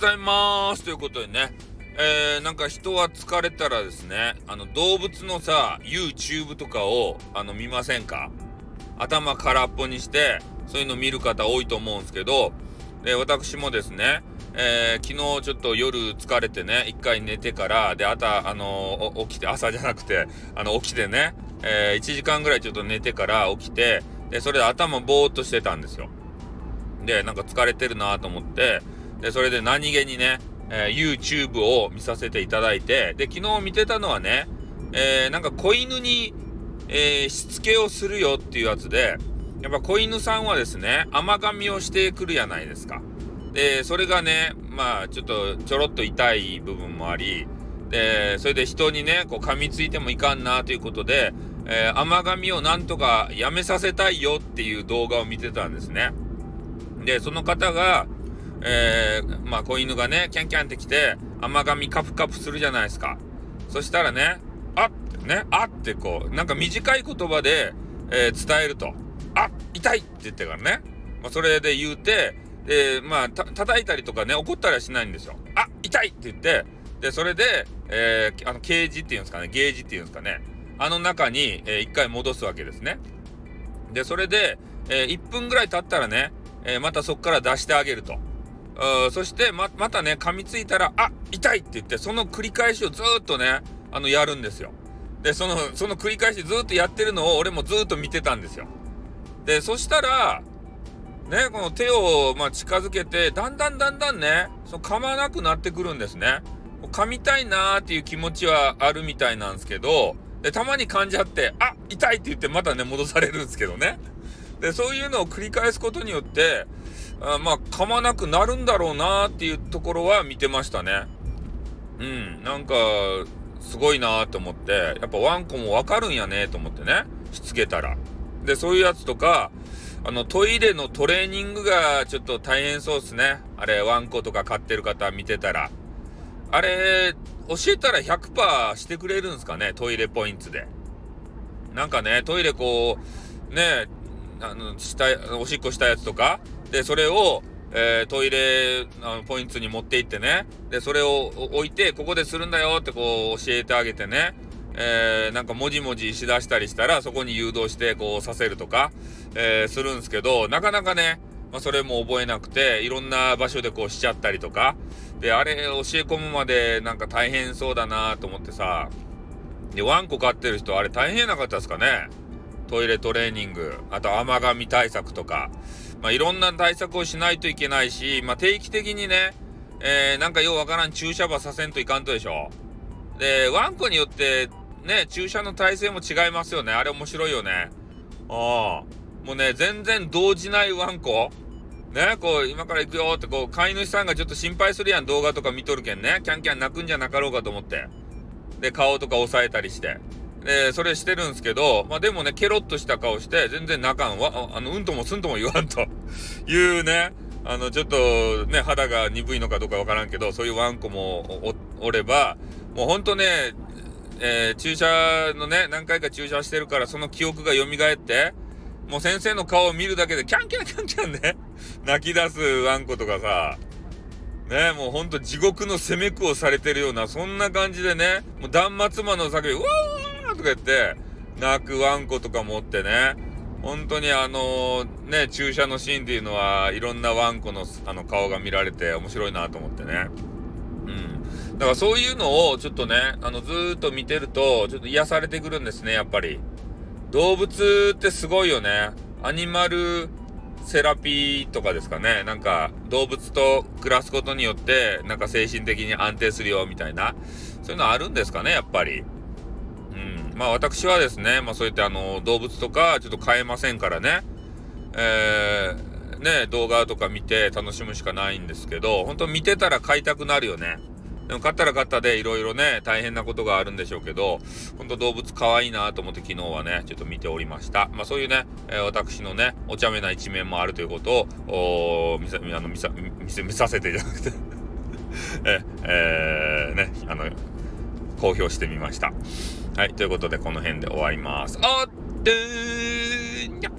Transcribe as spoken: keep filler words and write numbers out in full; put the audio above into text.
ございますということでね、えー、なんか人は疲れたらですね、あの動物のさ YouTube とかをあの見ませんか？頭空っぽにしてそういうの見る方多いと思うんですけど、で私もですね、えー、昨日ちょっと夜疲れてね、一回寝てからで、あたあのー、起きて朝じゃなくてあの起きてね、えー、いちじかんぐらいちょっと寝てから起きて、でそれで頭ぼーっとしてたんですよ。でなんか疲れてるなと思って、でそれで何気にね、えー、YouTube を見させていただいて、で昨日見てたのはね、えー、なんか子犬に、えー、しつけをするよっていうやつで、やっぱ子犬さんはですね甘噛みをしてくるじゃないですか。でそれがね、まあちょっとちょろっと痛い部分もあり、でそれで人にねこう噛みついてもいかんなということで、えー、甘噛みをなんとかやめさせたいよっていう動画を見てたんですね。でその方がえー、まあ子犬がねキャンキャンってきて甘噛みカプカプするじゃないですか。そしたらねあってねあってこうなんか短い言葉で、えー、伝えるとあ痛いって言ってからね、まあ、それで言うて、えー、まあた叩いたりとかね怒ったりはしないんですよ。あ痛いって言って、でそれで、えー、あのケージっていうんですかねゲージっていうんですかね、あの中に、えー、いっかい戻すわけですね。でそれで、えー、いっぷんぐらい経ったらね、えー、またそこから出してあげると。そして ま, またね噛みついたらあ痛いって言って、その繰り返しをずっとねあのやるんですよ。でそのその繰り返しずっとやってるのを俺もずっと見てたんですよ。でそしたらねこの手を、まあ、近づけてだんだんだんだんねその噛まなくなってくるんですね。噛みたいなーっていう気持ちはあるみたいなんですけど、でたまに噛んじゃってあ痛いって言ってまたね戻されるんですけどね。でそういうのを繰り返すことによってあまあ噛まなくなるんだろうなっていうところは見てましたね。うんなんかすごいなと思って、やっぱワンコもわかるんやねと思ってね、しつけたら。でそういうやつとかあのトイレのトレーニングがちょっと大変そうですね。あれワンコとか飼ってる方見てたらあれ教えたら ひゃくパーセント してくれるんですかね、トイレポイントで。なんかねトイレこうねあのしたおしっこしたやつとかでそれを、えー、トイレあのポイントに持って行ってね、でそれを置いてここでするんだよってこう教えてあげてね、えー、なんかもじもじしだしたりしたらそこに誘導してこうさせるとか、えー、するんですけど、なかなかね、まあ、それも覚えなくていろんな場所でこうしちゃったりとかで、あれ教え込むまでなんか大変そうだなと思ってさ。でワンコ飼ってる人あれ大変なかったですかね、トイレトレーニング、あと甘噛み対策とか、まあ、いろんな対策をしないといけないし、まあ、定期的にね、えー、なんかようわからん注射場させんといかんとでしょ。でワンコによってね注射の体勢も違いますよね。あれ面白いよね。ああもうね全然動じないワンコね、こう今から行くよってこう飼い主さんがちょっと心配するやん、動画とか見とるけんね、キャンキャン泣くんじゃなかろうかと思ってで顔とか押さえたりしてでそれしてるんですけど、まあ、でもねケロッとした顔して全然仲んわあのうんともすんとも言わんというね、あのちょっとね肌が鈍いのかどうかわからんけどそういうワンコも お, おればもうほんとね、えー、注射のね何回か注射してるからその記憶が蘇ってもう先生の顔を見るだけでキャンキャンキャンキャンね泣き出すワンコとかさね、もうほんと地獄の責め苦をされてるようなそんな感じでね、もう断末魔の叫びうわーとか言って泣くワンコとかもおってね、本当にあのね注射のシーンっていうのはいろんなワンコのあの顔が見られて面白いなと思ってね、うん、だからそういうのをちょっとねあのずーっと見てるとちょっと癒されてくるんですね。やっぱり動物ってすごいよね。アニマルセラピーとかですかね、なんか動物と暮らすことによってなんか精神的に安定するよみたいなそういうのあるんですかねやっぱり。まあ私はですね、まあそうやってあの動物とかちょっと飼えませんからね、えー、ね動画とか見て楽しむしかないんですけど、本当見てたら飼いたくなるよね。でも飼ったら飼ったでいろいろね大変なことがあるんでしょうけど、本当動物可愛いなと思って昨日はねちょっと見ておりました。まあそういうね、えー、私のねお茶目な一面もあるということを見さあの見さ見せ見させてじゃなくてえ、えー、ねあの公表してみました。はい、ということでこの辺で終わります。あってーにゃ。